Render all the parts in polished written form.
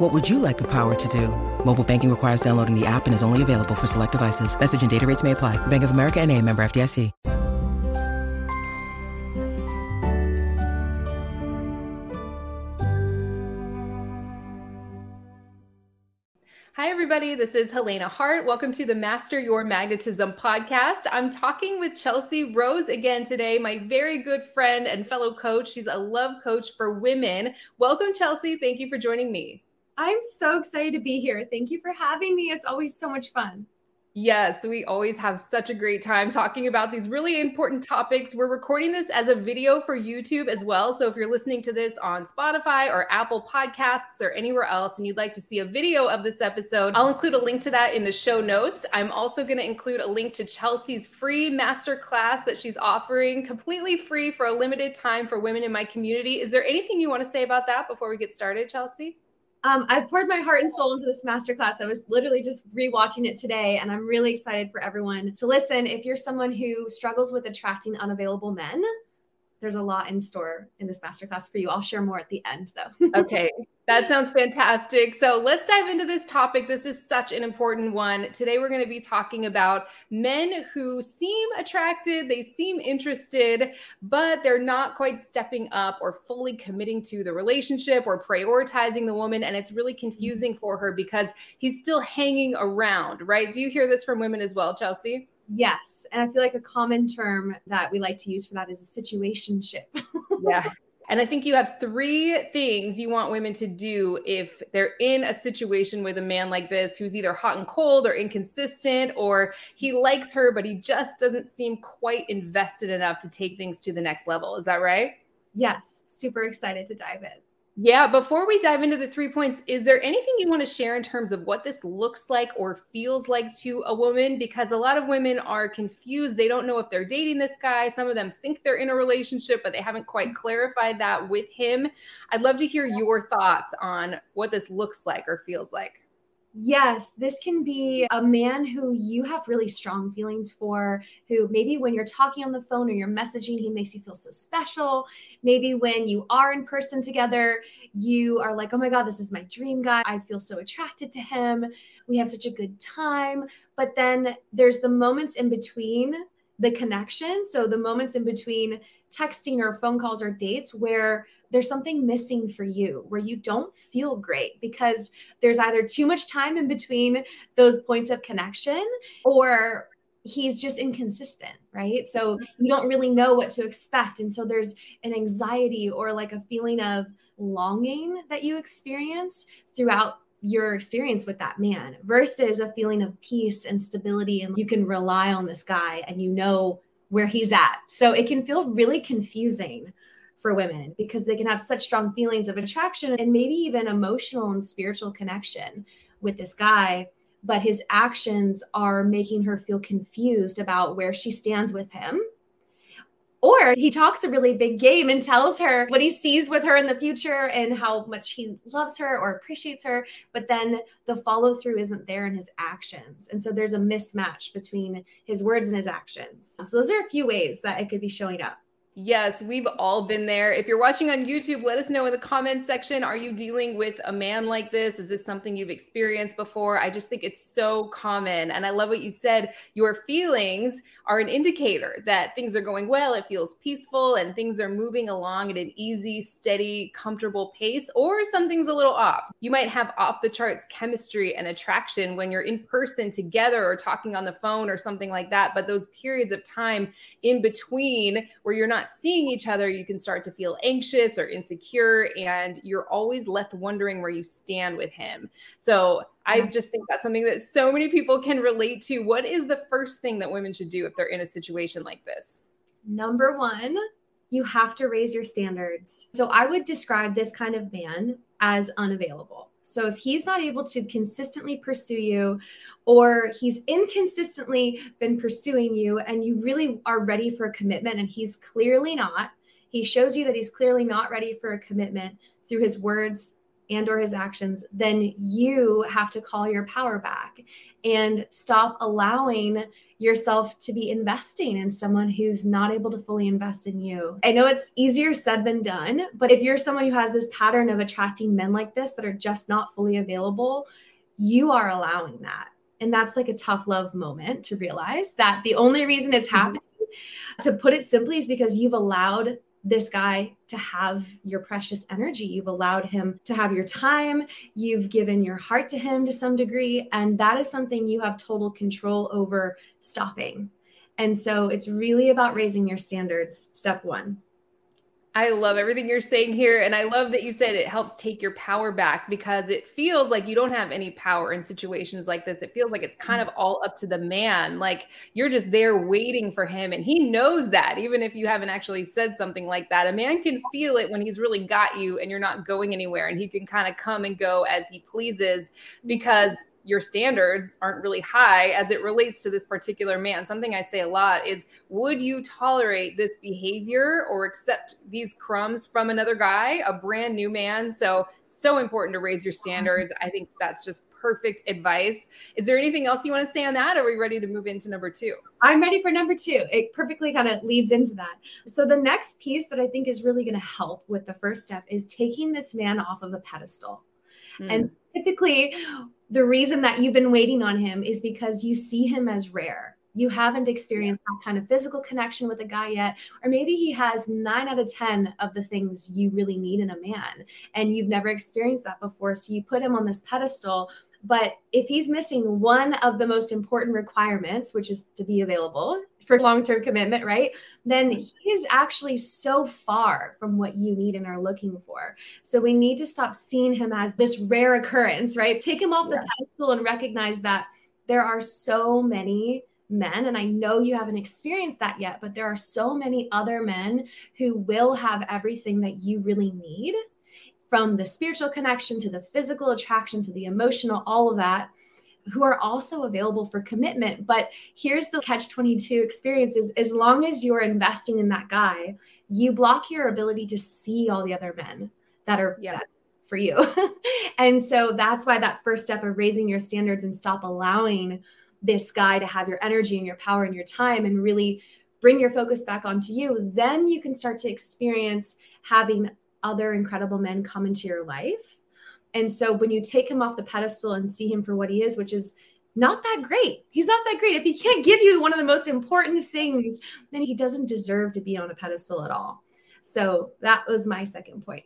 What would you like the power to do? Mobile banking requires downloading the app and is only available for select devices. Message and data rates may apply. Bank of America N.A., member FDIC. Hi, everybody. This is Helena Hart. Welcome to the Master Your Magnetism podcast. I'm talking with Chelsea Rose again today, my very good friend and fellow coach. She's a love coach for women. Welcome, Chelsea. Thank you for joining me. I'm so excited to be here. Thank you for having me. It's always so much fun. Yes, we always have such a great time talking about these really important topics. We're recording this as a video for YouTube as well. So if you're listening to this on Spotify or Apple Podcasts or anywhere else, and you'd like to see a video of this episode, I'll include a link to that in the show notes. I'm also going to include a link to Chelsea's free masterclass that she's offering completely free for a limited time for women in my community. Is there anything you want to say about that before we get started, Chelsea? I've poured my heart and soul into this masterclass. I was literally just rewatching it today, and I'm really excited for everyone to listen. If you're someone who struggles with attracting unavailable men, there's a lot in store in this masterclass for you. I'll share more at the end, though. Okay. That sounds fantastic. So let's dive into this topic. This is such an important one. Today, we're going to be talking about men who seem attracted, they seem interested, but they're not quite stepping up or fully committing to the relationship or prioritizing the woman. And it's really confusing for her because he's still hanging around, right? Do you hear this from women as well, Chelsea? Yes. And I feel like a common term that we like to use for that is a situationship. Yeah. And I think you have three things you want women to do if they're in a situation with a man like this, who's either hot and cold or inconsistent, or he likes her, but he just doesn't seem quite invested enough to take things to the next level. Is that right? Yes. Super excited to dive in. Yeah. Before we dive into the 3 points, is there anything you want to share in terms of what this looks like or feels like to a woman? Because a lot of women are confused. They don't know if they're dating this guy. Some of them think they're in a relationship, but they haven't quite clarified that with him. I'd love to hear your thoughts on what this looks like or feels like. Yes, this can be a man who you have really strong feelings for, who maybe when you're talking on the phone or you're messaging, he makes you feel so special. Maybe when you are in person together, you are like, oh my God, this is my dream guy. I feel so attracted to him. We have such a good time. But then there's the moments in between the connection. So the moments in between texting or phone calls or dates where there's something missing for you, where you don't feel great because there's either too much time in between those points of connection or he's just inconsistent, right? So you don't really know what to expect. And so there's an anxiety or like a feeling of longing that you experience throughout your experience with that man versus a feeling of peace and stability. And you can rely on this guy and you know where he's at. So it can feel really confusing for women because they can have such strong feelings of attraction and maybe even emotional and spiritual connection with this guy, but his actions are making her feel confused about where she stands with him. Or he talks a really big game and tells her what he sees with her in the future and how much he loves her or appreciates her, but then the follow through isn't there in his actions. And so there's a mismatch between his words and his actions. So those are a few ways that it could be showing up. Yes, we've all been there. If you're watching on YouTube, let us know in the comments section. Are you dealing with a man like this? Is this something you've experienced before? I just think it's so common. And I love what you said. Your feelings are an indicator that things are going well. It feels peaceful and things are moving along at an easy, steady, comfortable pace, or something's a little off. You might have off the charts chemistry and attraction when you're in person together or talking on the phone or something like that. But those periods of time in between where you're not seeing each other, you can start to feel anxious or insecure, and you're always left wondering where you stand with him. So I just think that's something that so many people can relate to. What is the first thing that women should do if they're in a situation like this? Number one, you have to raise your standards. So I would describe this kind of man as unavailable. So if he's not able to consistently pursue you, or he's inconsistently been pursuing you and you really are ready for a commitment and he's clearly not, he shows you that he's clearly not ready for a commitment through his words and or his actions, then you have to call your power back and stop allowing yourself to be investing in someone who's not able to fully invest in you. I know it's easier said than done, but if you're someone who has this pattern of attracting men like this that are just not fully available, you are allowing that. And that's like a tough love moment to realize that the only reason it's happening, to put it simply, is because you've allowed this guy to have your precious energy. You've allowed him to have your time. You've given your heart to him to some degree. And that is something you have total control over stopping. And so it's really about raising your standards. Step one. I love everything you're saying here. And I love that you said it helps take your power back, because it feels like you don't have any power in situations like this. It feels like it's kind of all up to the man. Like you're just there waiting for him. And he knows that, even if you haven't actually said something like that, a man can feel it when he's really got you and you're not going anywhere. And he can kind of come and go as he pleases, because your standards aren't really high as it relates to this particular man. Something I say a lot is, would you tolerate this behavior or accept these crumbs from another guy, a brand new man? So important to raise your standards. I think that's just perfect advice. Is there anything else you want to say on that? Are we ready to move into number two? I'm ready for number two. It perfectly kind of leads into that. So the next piece that I think is really going to help with the first step is taking this man off of a pedestal. And typically, the reason that you've been waiting on him is because you see him as rare. You haven't experienced that kind of physical connection with a guy yet, or maybe he has 9 out of 10 of the things you really need in a man, and you've never experienced that before. So you put him on this pedestal, but if he's missing one of the most important requirements, which is to be available for long-term commitment, right? Then he is actually so far from what you need and are looking for. So we need to stop seeing him as this rare occurrence, right? Take him off the pedestal and recognize that there are so many men, and I know you haven't experienced that yet, but there are so many other men who will have everything that you really need, from the spiritual connection to the physical attraction to the emotional, all of that, who are also available for commitment. But here's the catch-22 experience is, as long as you're investing in that guy, you block your ability to see all the other men that are that for you. And so that's why that first step of raising your standards and stop allowing this guy to have your energy and your power and your time, and really bring your focus back onto you. Then you can start to experience having other incredible men come into your life. And so when you take him off the pedestal and see him for what he is, which is not that great. He's not that great. If he can't give you one of the most important things, then he doesn't deserve to be on a pedestal at all. So that was my second point.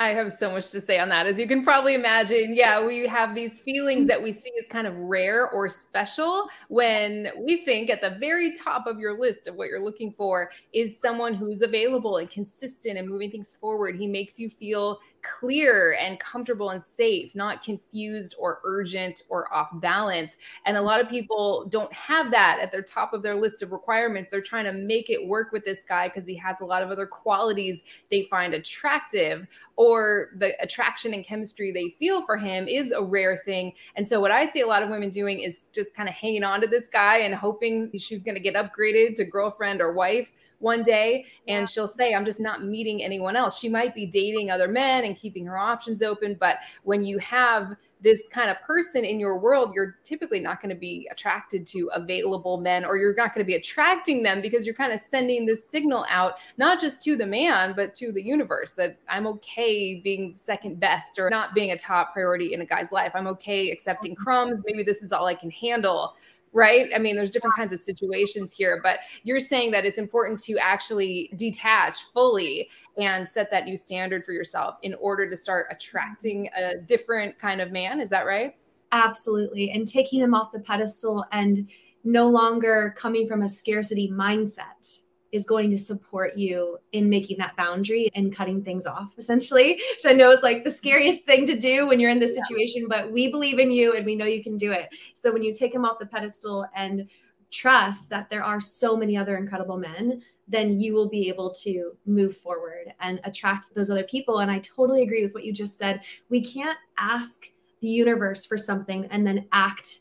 I have so much to say on that. As you can probably imagine, we have these feelings that we see as kind of rare or special when we think at the very top of your list of what you're looking for is someone who's available and consistent and moving things forward. He makes you feel clear and comfortable and safe, not confused or urgent or off balance. And a lot of people don't have that at their top of their list of requirements. They're trying to make it work with this guy because he has a lot of other qualities they find attractive, or the attraction and chemistry they feel for him is a rare thing. And so what I see a lot of women doing is just kind of hanging on to this guy and hoping she's going to get upgraded to girlfriend or wife one day. And she'll say, I'm just not meeting anyone else. She might be dating other men and keeping her options open. But when you have this kind of person in your world, you're typically not going to be attracted to available men, or you're not going to be attracting them, because you're kind of sending this signal out, not just to the man, but to the universe, that I'm okay being second best or not being a top priority in a guy's life. I'm okay accepting crumbs. Maybe this is all I can handle. Right? I mean, there's different kinds of situations here, but you're saying that it's important to actually detach fully and set that new standard for yourself in order to start attracting a different kind of man. Is that right? Absolutely. And taking them off the pedestal and no longer coming from a scarcity mindset is going to support you in making that boundary and cutting things off, essentially, which I know is like the scariest thing to do when you're in this situation, but we believe in you and we know you can do it. So when you take them off the pedestal and trust that there are so many other incredible men, then you will be able to move forward and attract those other people. And I totally agree with what you just said. We can't ask the universe for something and then act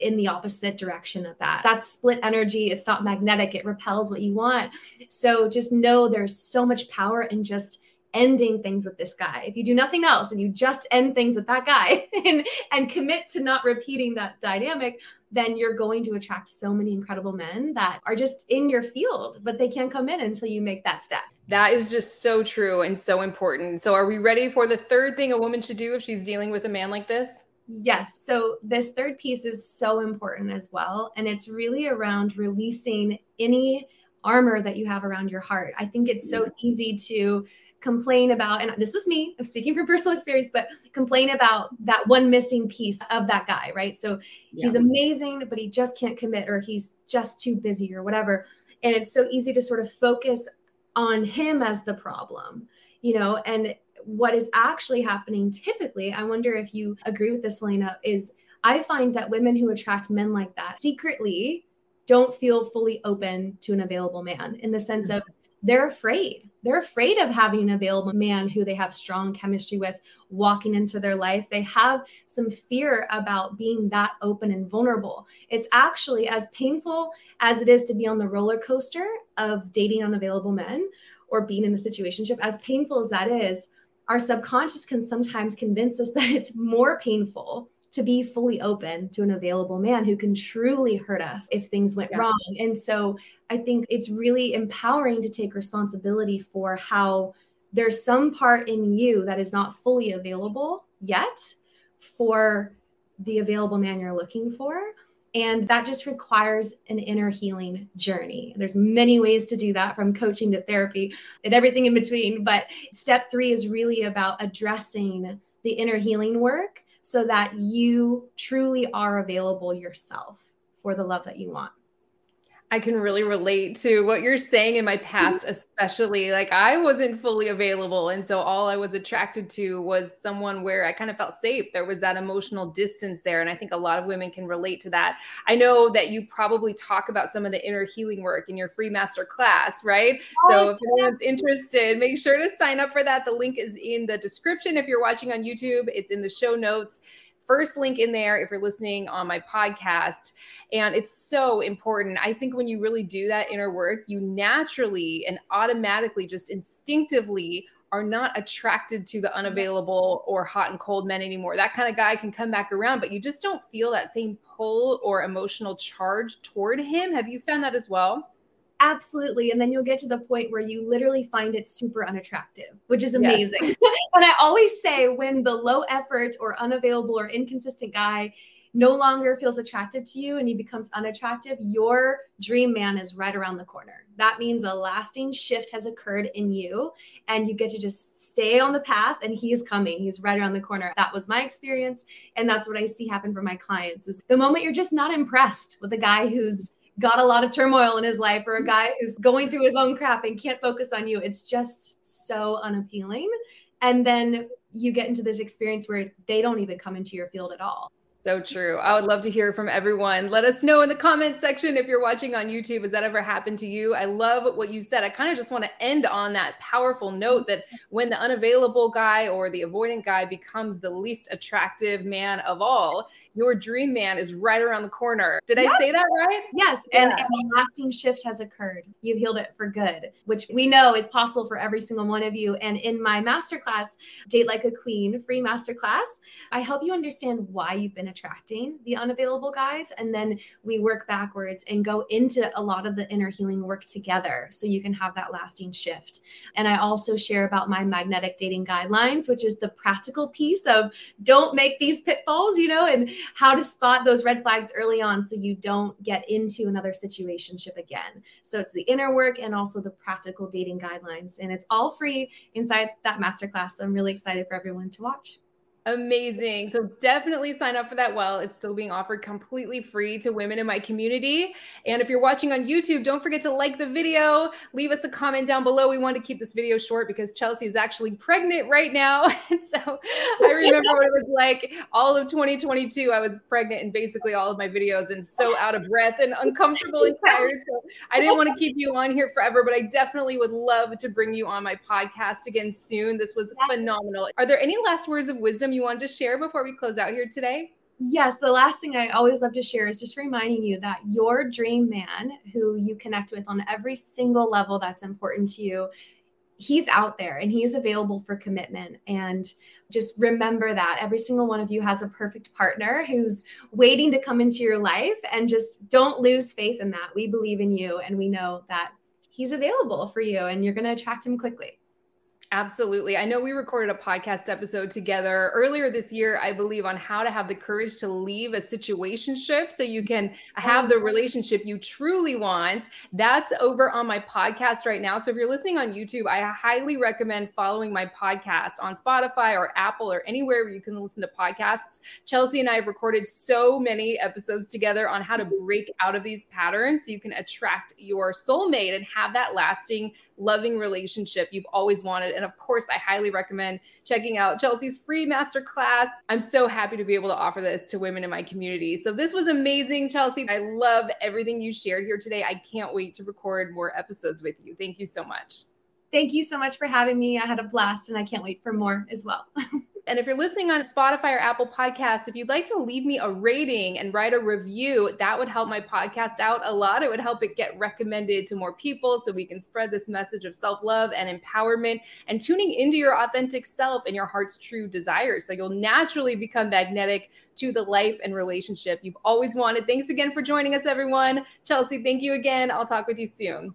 in the opposite direction of that. That's split energy. It's not magnetic. It repels what you want. So just know there's so much power in just ending things with this guy. If you do nothing else and you just end things with that guy and commit to not repeating that dynamic, then you're going to attract so many incredible men that are just in your field, but they can't come in until you make that step. That is just so true and so important. So are we ready for the third thing a woman should do if she's dealing with a man like this? Yes. So this third piece is so important as well. And it's really around releasing any armor that you have around your heart. I think it's so easy to complain about, and this is me, I'm speaking from personal experience, but complain about that one missing piece of that guy, right? So he's amazing, but he just can't commit, or he's just too busy or whatever. And it's so easy to sort of focus on him as the problem, you know, and what is actually happening typically, I wonder if you agree with this, Helena, is I find that women who attract men like that secretly don't feel fully open to an available man, in the sense of they're afraid. They're afraid of having an available man who they have strong chemistry with walking into their life. They have some fear about being that open and vulnerable. It's actually as painful as it is to be on the roller coaster of dating unavailable men or being in a situationship, as painful as that is, our subconscious can sometimes convince us that it's more painful to be fully open to an available man who can truly hurt us if things went wrong. And so I think it's really empowering to take responsibility for how there's some part in you that is not fully available yet for the available man you're looking for. And that just requires an inner healing journey. There's many ways to do that, from coaching to therapy and everything in between. But step 3 is really about addressing the inner healing work so that you truly are available yourself for the love that you want. I can really relate to what you're saying in my past, especially like I wasn't fully available. And so all I was attracted to was someone where I kind of felt safe. There was that emotional distance there. And I think a lot of women can relate to that. I know that you probably talk about some of the inner healing work in your free master class, right? So if anyone's interested, make sure to sign up for that. The link is in the description. If you're watching on YouTube, it's in the show notes. First link in there if you're listening on my podcast. And it's so important. I think when you really do that inner work, you naturally and automatically, just instinctively, are not attracted to the unavailable or hot and cold men anymore. That kind of guy can come back around, but you just don't feel that same pull or emotional charge toward him. Have you found that as well? Absolutely. And then you'll get to the point where you literally find it super unattractive, which is amazing. Yes. And I always say, when the low effort or unavailable or inconsistent guy no longer feels attractive to you and he becomes unattractive, your dream man is right around the corner. That means a lasting shift has occurred in you, and you get to just stay on the path, and he's coming. He's right around the corner. That was my experience. And that's what I see happen for my clients, is the moment you're just not impressed with a guy who's got a lot of turmoil in his life, or a guy who's going through his own crap and can't focus on you. It's just so unappealing. And then you get into this experience where they don't even come into your field at all. So true. I would love to hear from everyone. Let us know in the comments section if you're watching on YouTube. Has that ever happened to you? I love what you said. I kind of just want to end on that powerful note that when the unavailable guy or the avoidant guy becomes the least attractive man of all, your dream man is right around the corner. Did I say that right? Yes. Yeah. And a lasting shift has occurred. You've healed it for good, which we know is possible for every single one of you. And in my masterclass, Date Like a Queen, free masterclass, I help you understand why you've been attracting the unavailable guys. And then we work backwards and go into a lot of the inner healing work together so you can have that lasting shift. And I also share about my magnetic dating guidelines, which is the practical piece of don't make these pitfalls, you know, and how to spot those red flags early on so you don't get into another situationship again. So it's the inner work and also the practical dating guidelines. And it's all free inside that masterclass. So I'm really excited for everyone to watch. Amazing. So definitely sign up for that while it's still being offered completely free to women in my community. And if you're watching on YouTube, don't forget to like the video, leave us a comment down below. We want to keep this video short because Chelsea is actually pregnant right now. And so I remember what it was like all of 2022, I was pregnant in basically all of my videos and so out of breath and uncomfortable and tired. So I didn't want to keep you on here forever, but I definitely would love to bring you on my podcast again soon. This was phenomenal. Are there any last words of wisdom you wanted to share before we close out here today? Yes. The last thing I always love to share is just reminding you that your dream man, who you connect with on every single level that's important to you, he's out there and he's available for commitment. And just remember that every single one of you has a perfect partner who's waiting to come into your life, and just don't lose faith in that. We believe in you and we know that he's available for you and you're going to attract him quickly. Absolutely. I know we recorded a podcast episode together earlier this year, I believe, on how to have the courage to leave a situationship so you can have the relationship you truly want. That's over on my podcast right now. So if you're listening on YouTube, I highly recommend following my podcast on Spotify or Apple or anywhere where you can listen to podcasts. Chelsea and I have recorded so many episodes together on how to break out of these patterns so you can attract your soulmate and have that lasting, loving relationship you've always wanted. And of course, I highly recommend checking out Chelsea's free masterclass. I'm so happy to be able to offer this to women in my community. So this was amazing, Chelsea. I love everything you shared here today. I can't wait to record more episodes with you. Thank you so much. Thank you so much for having me. I had a blast and I can't wait for more as well. And if you're listening on Spotify or Apple Podcasts, if you'd like to leave me a rating and write a review, that would help my podcast out a lot. It would help it get recommended to more people so we can spread this message of self-love and empowerment and tuning into your authentic self and your heart's true desires. So you'll naturally become magnetic to the life and relationship you've always wanted. Thanks again for joining us, everyone. Chelsea, thank you again. I'll talk with you soon.